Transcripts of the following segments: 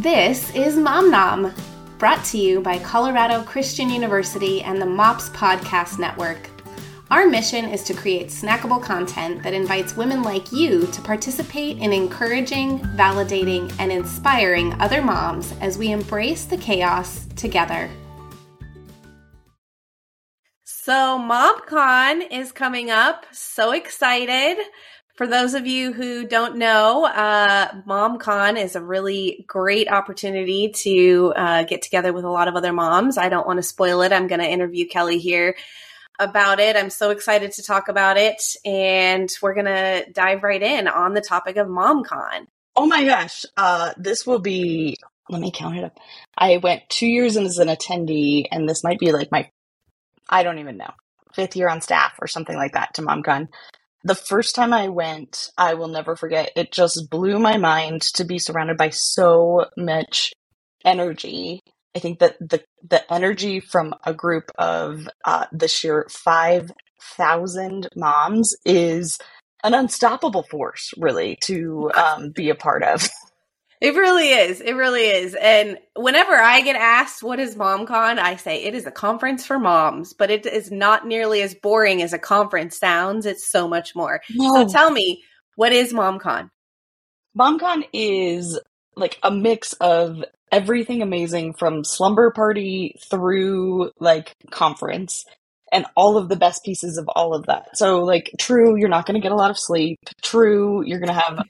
This is Mom Nom, brought to you by Colorado Christian University and the MOPS Podcast Network. Our mission is to create snackable content that invites women like you to participate in encouraging, validating, and inspiring other moms as we embrace the chaos together. So MomCon is coming up. So excited. For those of you who don't know, MomCon is a really great opportunity to get together with a lot of other moms. I don't want to spoil it. I'm going to interview Kelly here about it. I'm so excited to talk about it. And we're going to dive right in on the topic of MomCon. Oh my gosh. This will be, let me count it up. I went 2 years as an attendee, and this might be like my fifth year on staff or something like that to MomCon. The first time I went, I will never forget. It just blew my mind to be surrounded by so much energy. I think that the energy from a group of this year 5,000 moms is an unstoppable force, really, to be a part of. It really is. It really is. And whenever I get asked, what is MomCon? I say it is a conference for moms, but it is not nearly as boring as a conference sounds. It's so much more. No. So tell me, what is MomCon? MomCon is like a mix of everything amazing from slumber party through like conference and all of the best pieces of all of that. So like, true, you're not going to get a lot of sleep. True, you're going to have...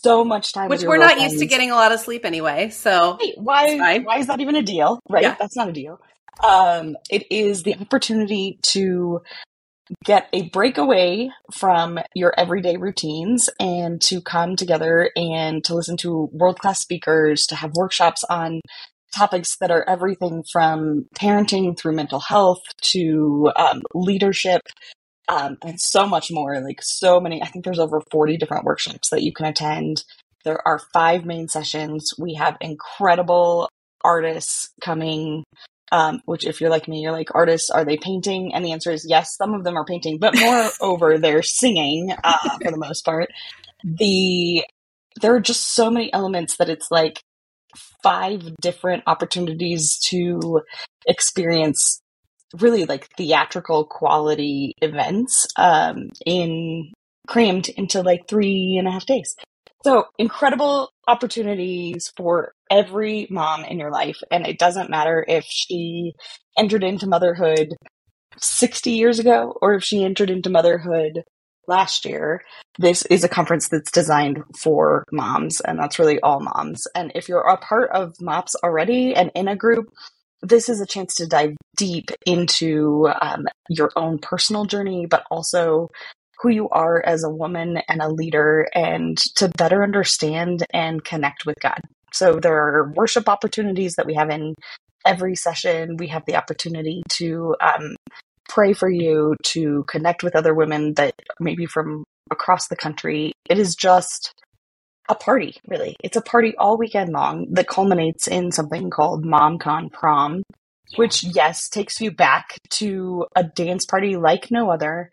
so much time. Which we're not used to getting a lot of sleep anyway. So why is that even a deal? Right. Yeah. That's not a deal. It is the opportunity to get a break away from your everyday routines and to come together and to listen to world-class speakers, to have workshops on topics that are everything from parenting through mental health to leadership. And so much more, like so many. I think there's over 40 different workshops that you can attend. There are 5 main sessions. We have incredible artists coming, which if you're like me, you're like, artists, are they painting? And the answer is yes, some of them are painting, but moreover, they're singing for the most part. There are just so many elements that it's like 5 different opportunities to experience really like theatrical quality events in crammed into like 3.5 days. So incredible opportunities for every mom in your life. And it doesn't matter if she entered into motherhood 60 years ago or if she entered into motherhood last year. This is a conference that's designed for moms, and that's really all moms. And if you're a part of MOPS already and in a group, this is a chance to dive deep into your own personal journey, but also who you are as a woman and a leader, and to better understand and connect with God. So there are worship opportunities that we have in every session. We have the opportunity to pray for you, to connect with other women that maybe from across the country. It is just a party, really. It's a party all weekend long that culminates in something called MomCon Prom, which, yes, takes you back to a dance party like no other.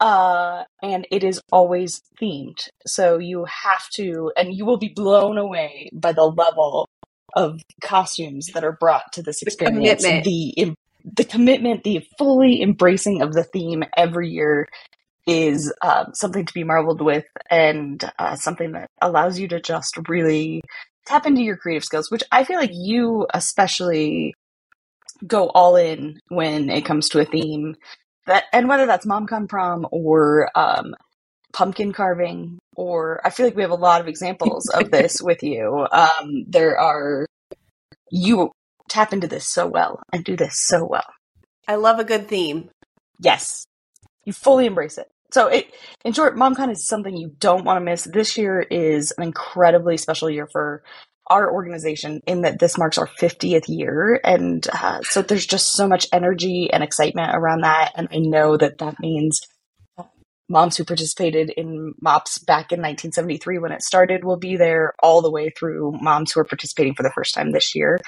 And it is always themed. So you have to, and you will be blown away by the level of costumes that are brought to this experience. The commitment, the fully embracing of the theme every year is something to be marveled with, and something that allows you to just really tap into your creative skills, which I feel like you especially go all in when it comes to a theme. And whether that's MomCon Prom or pumpkin carving, or I feel like we have a lot of examples of this with you. You tap into this so well and do this so well. I love a good theme. Yes. You fully embrace it. So in short, MomCon is something you don't want to miss. This year is an incredibly special year for our organization in that this marks our 50th year. And so there's just so much energy and excitement around that. And I know that that means moms who participated in MOPS back in 1973 when it started will be there, all the way through moms who are participating for the first time this year.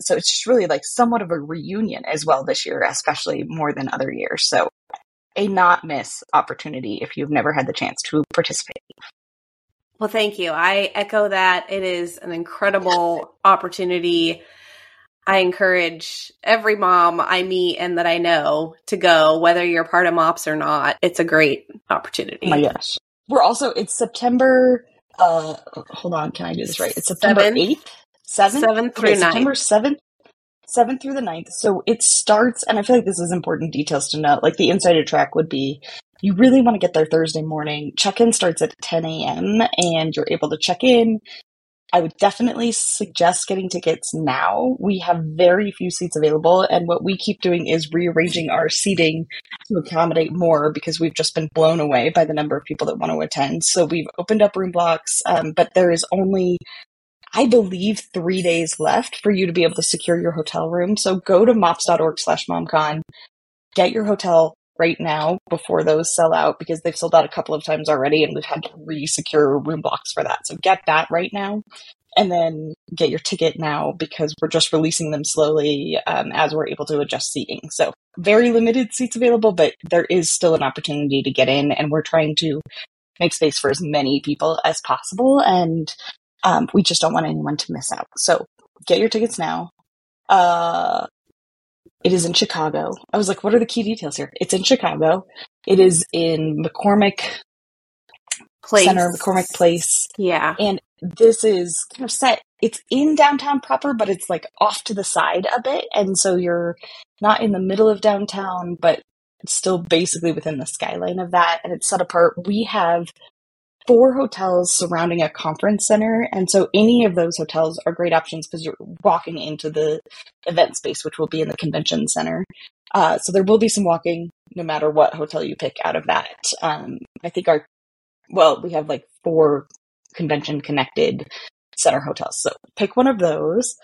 So it's just really like somewhat of a reunion as well this year, especially more than other years. So a not miss opportunity if you've never had the chance to participate. Well, thank you. I echo that. It is an incredible opportunity. I encourage every mom I meet and that I know to go, whether you're part of MOPS or not. It's a great opportunity. Oh my gosh. We're also, it's September, hold on, can I do this right? It's September 8th? 7th? 7th through 9th. September 7th. 7th through the 9th. So it starts, and I feel like this is important details to note. Like the insider track would be, you really want to get there Thursday morning. Check-in starts at 10 a.m. and you're able to check in. I would definitely suggest getting tickets now. We have very few seats available, and what we keep doing is rearranging our seating to accommodate more because we've just been blown away by the number of people that want to attend. So we've opened up room blocks, but there is only, I believe, 3 days left for you to be able to secure your hotel room. So go to mops.org/momcon, get your hotel right now before those sell out, because they've sold out a couple of times already and we've had to re-secure room blocks for that. So get that right now, and then get your ticket now, because we're just releasing them slowly as we're able to adjust seating. So very limited seats available, but there is still an opportunity to get in, and we're trying to make space for as many people as possible. And we just don't want anyone to miss out. So get your tickets now. It is in Chicago. I was like, what are the key details here? It's in Chicago. It is in McCormick Place. Center, McCormick Place. Yeah. And this is kind of set, it's in downtown proper, but it's like off to the side a bit. And so you're not in the middle of downtown, but it's still basically within the skyline of that. And it's set apart. We have 4 hotels surrounding a conference center. And so any of those hotels are great options because you're walking into the event space, which will be in the convention center. So there will be some walking no matter what hotel you pick out of that. I think we have like 4 convention connected center hotels. So pick one of those,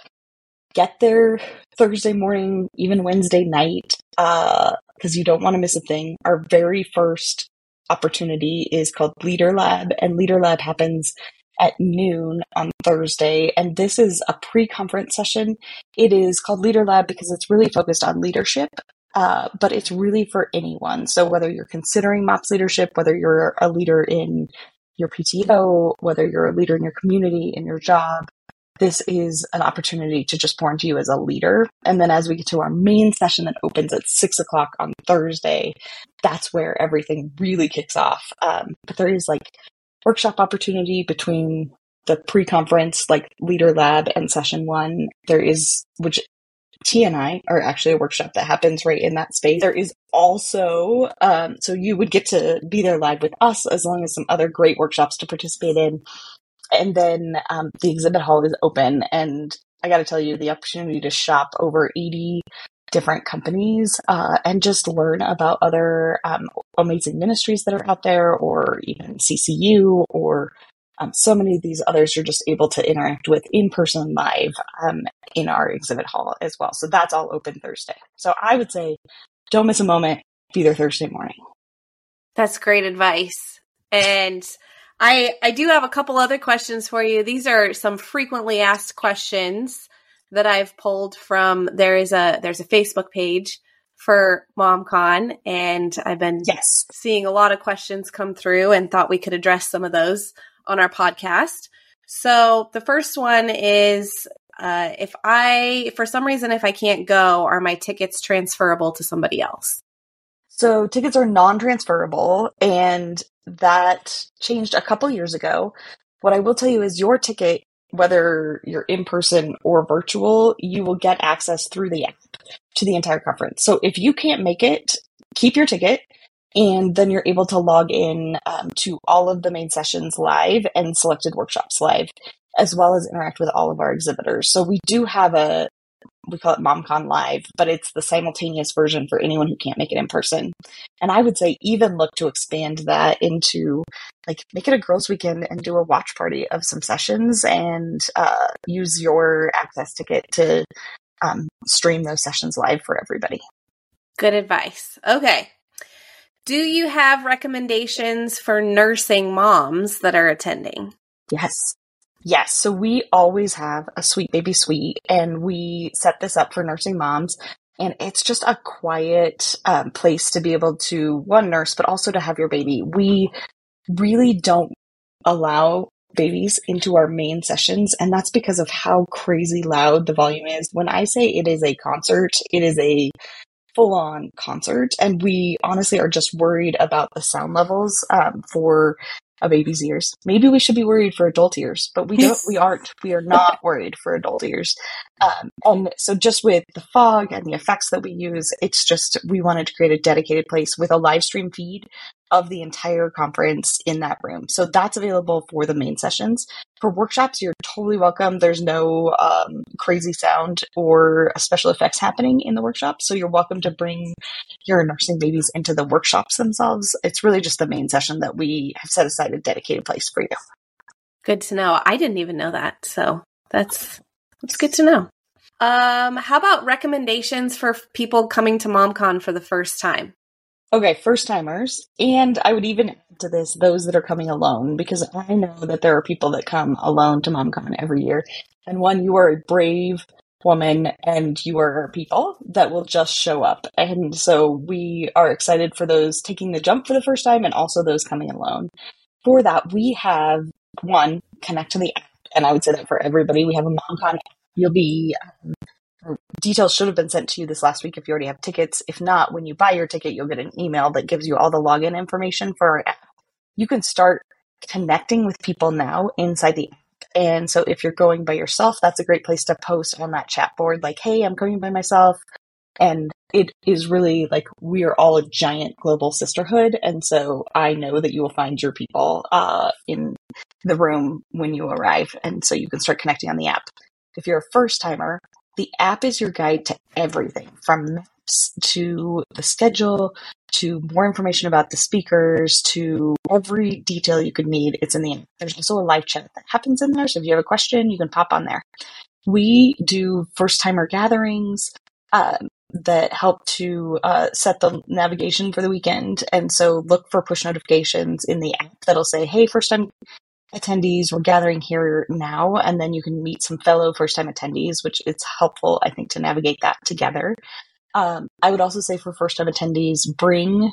get there Thursday morning, even Wednesday night, because you don't want to miss a thing. Our very first opportunity is called Leader Lab, and Leader Lab happens at noon on Thursday. And this is a pre-conference session. It is called Leader Lab because it's really focused on leadership, but it's really for anyone. So whether you're considering MOPS leadership, whether you're a leader in your PTO, whether you're a leader in your community, in your job, this is an opportunity to just pour into you as a leader. And then as we get to our main session that opens at 6:00 on Thursday, that's where everything really kicks off. But there is like workshop opportunity between the pre-conference, like Leader Lab, and session one. There is, which T and I are actually a workshop that happens right in that space. There is also, so you would get to be there live with us, as long as some other great workshops to participate in. And then the exhibit hall is open, and I got to tell you, the opportunity to shop over 80 different companies and just learn about other amazing ministries that are out there, or even CCU, or so many of these others you're just able to interact with in person live in our exhibit hall as well. So that's all open Thursday. So I would say don't miss a moment, be there Thursday morning. That's great advice. And I do have a couple other questions for you. These are some frequently asked questions that I've pulled from. There's a Facebook page for MomCon, and I've been seeing a lot of questions come through and thought we could address some of those on our podcast. So the first one is, for some reason, if I can't go, are my tickets transferable to somebody else? So tickets are non-transferable, and that changed a couple years ago. What I will tell you is your ticket, whether you're in person or virtual, you will get access through the app to the entire conference. So if you can't make it, keep your ticket, and then you're able to log in to all of the main sessions live and selected workshops live, as well as interact with all of our exhibitors. So we do have we call it MomCon Live, but it's the simultaneous version for anyone who can't make it in person. And I would say even look to expand that into, like, make it a girls' weekend and do a watch party of some sessions, and use your access ticket to stream those sessions live for everybody. Good advice. Okay. Do you have recommendations for nursing moms that are attending? Yes. So we always have a Sweet Baby Suite, and we set this up for nursing moms. And it's just a quiet place to be able to, one, nurse, but also to have your baby. We really don't allow babies into our main sessions. And that's because of how crazy loud the volume is. When I say it is a concert, it is a full-on concert. And we honestly are just worried about the sound levels for a baby's ears. Maybe we should be worried for adult ears, but we are not worried for adult ears. And so just with the fog and the effects that we use, it's just, we wanted to create a dedicated place with a live stream feed of the entire conference in that room. So that's available for the main sessions. For workshops, you're totally welcome. There's no crazy sound or special effects happening in the workshop. So you're welcome to bring your nursing babies into the workshops themselves. It's really just the main session that we have set aside a dedicated place for you. Good to know. I didn't even know that. So that's good to know. How about recommendations for people coming to MomCon for the first time? Okay, first timers. And I would even add to this those that are coming alone, because I know that there are people that come alone to MomCon every year. And one, you are a brave woman and you are people that will just show up. And so we are excited for those taking the jump for the first time and also those coming alone. For that, we have one, connect to the app. And I would say that for everybody, we have a MomCon app. You'll be... details should have been sent to you this last week if you already have tickets. If not, when you buy your ticket, you'll get an email that gives you all the login information for our app. You can start connecting with people now inside the app. And so if you're going by yourself, that's a great place to post on that chat board, like, hey, I'm going by myself. And it is really like we are all a giant global sisterhood. And so I know that you will find your people in the room when you arrive. And so you can start connecting on the app. If you're a first timer, the app is your guide to everything from maps to the schedule to more information about the speakers to every detail you could need. It's in the app. There's also a live chat that happens in there. So if you have a question, you can pop on there. We do first-timer gatherings that help to set the navigation for the weekend. And so look for push notifications in the app that'll say, hey, first-time attendees, we're gathering here now, and then you can meet some fellow first-time attendees, which it's helpful, I think, to navigate that together. I would also say for first-time attendees, bring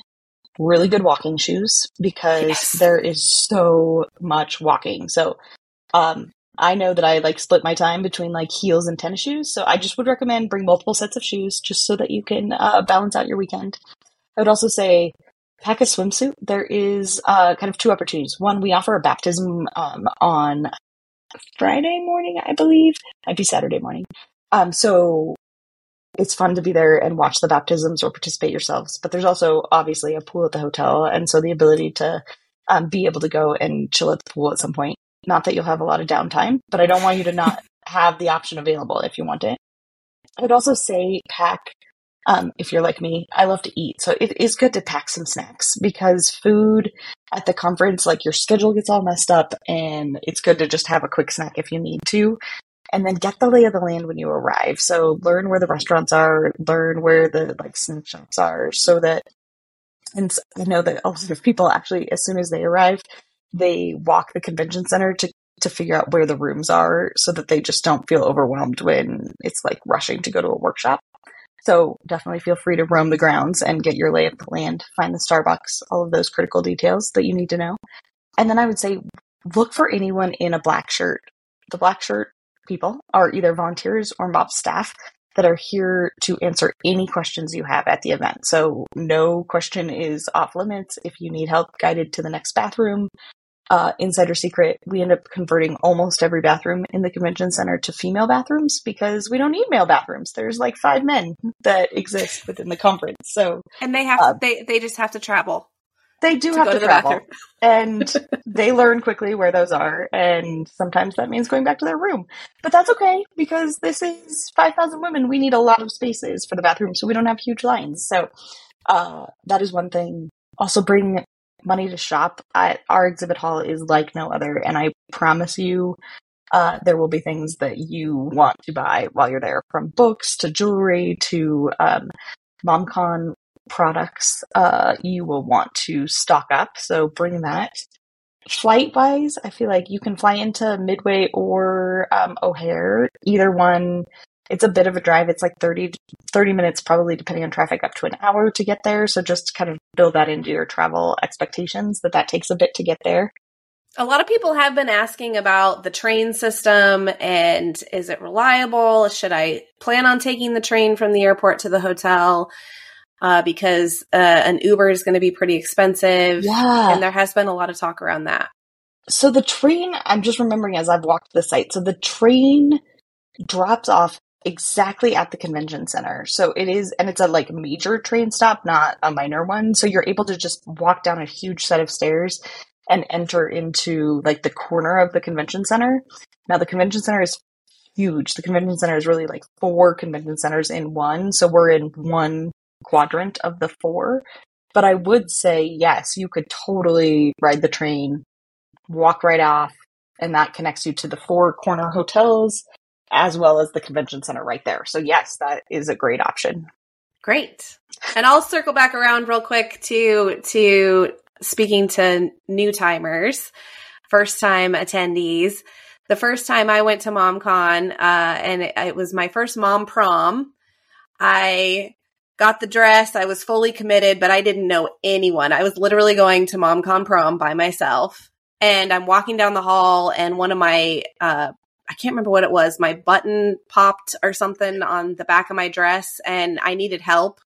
really good walking shoes because there is so much walking. So I know that I split my time between heels and tennis shoes, so I just would recommend bring multiple sets of shoes just so that you can balance out your weekend. I would also say pack a swimsuit. There is kind of two opportunities. One, we offer a baptism on Friday morning, I believe. Might be Saturday morning. So it's fun to be there and watch the baptisms or participate yourselves. But there's also obviously a pool at the hotel. And so the ability to be able to go and chill at the pool at some point. Not that you'll have a lot of downtime, but I don't want you to not have the option available if you want it. I would also say pack... if you're like me, I love to eat. So it is good to pack some snacks because food at the conference, your schedule gets all messed up and it's good to just have a quick snack if you need to. And then get the lay of the land when you arrive. So learn where the restaurants are, learn where the snack shops are so that, and I know that a lot of people actually, as soon as they arrive, they walk the convention center to figure out where the rooms are so that they just don't feel overwhelmed when it's rushing to go to a workshop. So definitely feel free to roam the grounds and get your lay of the land, find the Starbucks, all of those critical details that you need to know. And then I would say, look for anyone in a black shirt. The black shirt people are either volunteers or MOP staff that are here to answer any questions you have at the event. So no question is off limits. If you need help guided to the next bathroom, insider secret, we end up converting almost every bathroom in the convention center to female bathrooms because we don't need male bathrooms. There's 5 men that exist within the conference. So and they have they just have to travel. They do have to travel, and they learn quickly where those are. And sometimes that means going back to their room, but that's okay because this is 5,000 women. We need a lot of spaces for the bathroom, so we don't have huge lines. So that is one thing. Also bring money to shop. Our exhibit hall is like no other, and I promise you there will be things that you want to buy while you're there, from books to jewelry to MomCon products. You will want to stock up, so bring that. Flight-wise, I feel you can fly into Midway or O'Hare. Either one. It's a bit of a drive. It's 30 minutes, probably, depending on traffic, up to an hour to get there. So just kind of build that into your travel expectations, that takes a bit to get there. A lot of people have been asking about the train system and is it reliable? Should I plan on taking the train from the airport to the hotel? Because an Uber is going to be pretty expensive. Yeah. And there has been a lot of talk around that. So the train, I'm just remembering as I've walked the site. So the train drops off exactly at the convention center. So it is, and it's a like major train stop, not a minor one. So you're able to just walk down a huge set of stairs and enter into like the corner of the convention center. Now the convention center is huge. The convention center is really like four convention centers in one. So we're in one quadrant of the four. But I would say, yes, you could totally ride the train, walk right off, and that connects you to the four corner hotels as well as the convention center right there. So yes, that is a great option. Great. And I'll circle back around real quick to speaking to new timers, first time attendees. The first time I went to MomCon, and it was my first mom prom, I got the dress. I was fully committed, but I didn't know anyone. I was literally going to MomCon prom by myself. And I'm walking down the hall and one of my, I can't remember what it was, my button popped or something on the back of my dress and I needed help.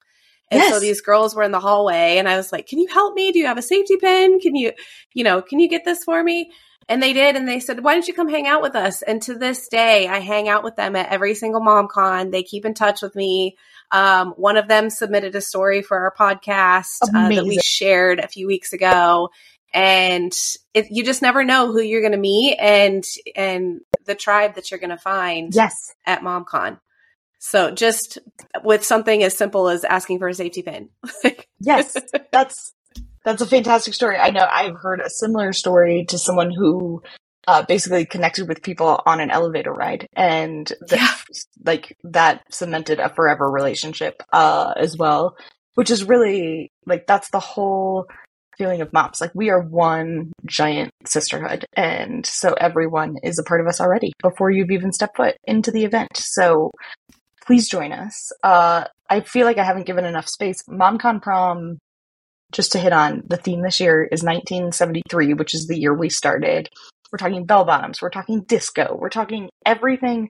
And yes. So these girls were in the hallway and I was like, can you help me? Do you have a safety pin? Can you, can you get this for me? And they did. And they said, why don't you come hang out with us? And to this day, I hang out with them at every single MomCon. They keep in touch with me. One of them submitted a story for our podcast that we shared a few weeks ago. And you just never know who you're going to meet and the tribe that you're going to find at MomCon. So just with something as simple as asking for a safety pin. Yes, that's a fantastic story. I know I've heard a similar story to someone who basically connected with people on an elevator ride. And that cemented a forever relationship as well, which is really like that's the whole feeling of moms. Like we are one giant sisterhood. And so everyone is a part of us already before you've even stepped foot into the event. So please join us. I feel like I haven't given enough space. MomCon Prom, just to hit on the theme this year, is 1973, which is the year we started. We're talking bell bottoms. We're talking disco. We're talking everything.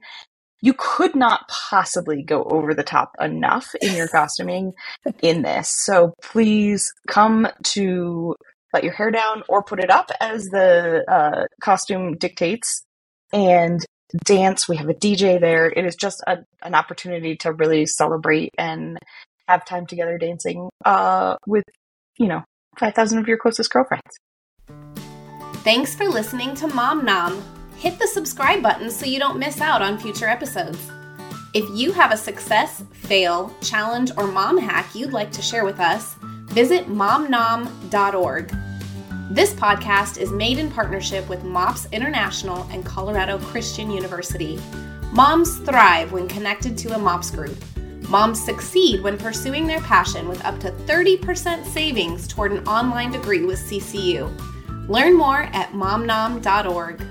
You could not possibly go over the top enough in your costuming in this. So please come to let your hair down or put it up as the costume dictates and dance. We have a DJ there. It is just an opportunity to really celebrate and have time together dancing with, 5,000 of your closest girlfriends. Thanks for listening to Mom Nom. Hit the subscribe button so you don't miss out on future episodes. If you have a success, fail, challenge, or mom hack you'd like to share with us, visit momnom.org. This podcast is made in partnership with MOPS International and Colorado Christian University. Moms thrive when connected to a MOPS group. Moms succeed when pursuing their passion with up to 30% savings toward an online degree with CCU. Learn more at momnom.org.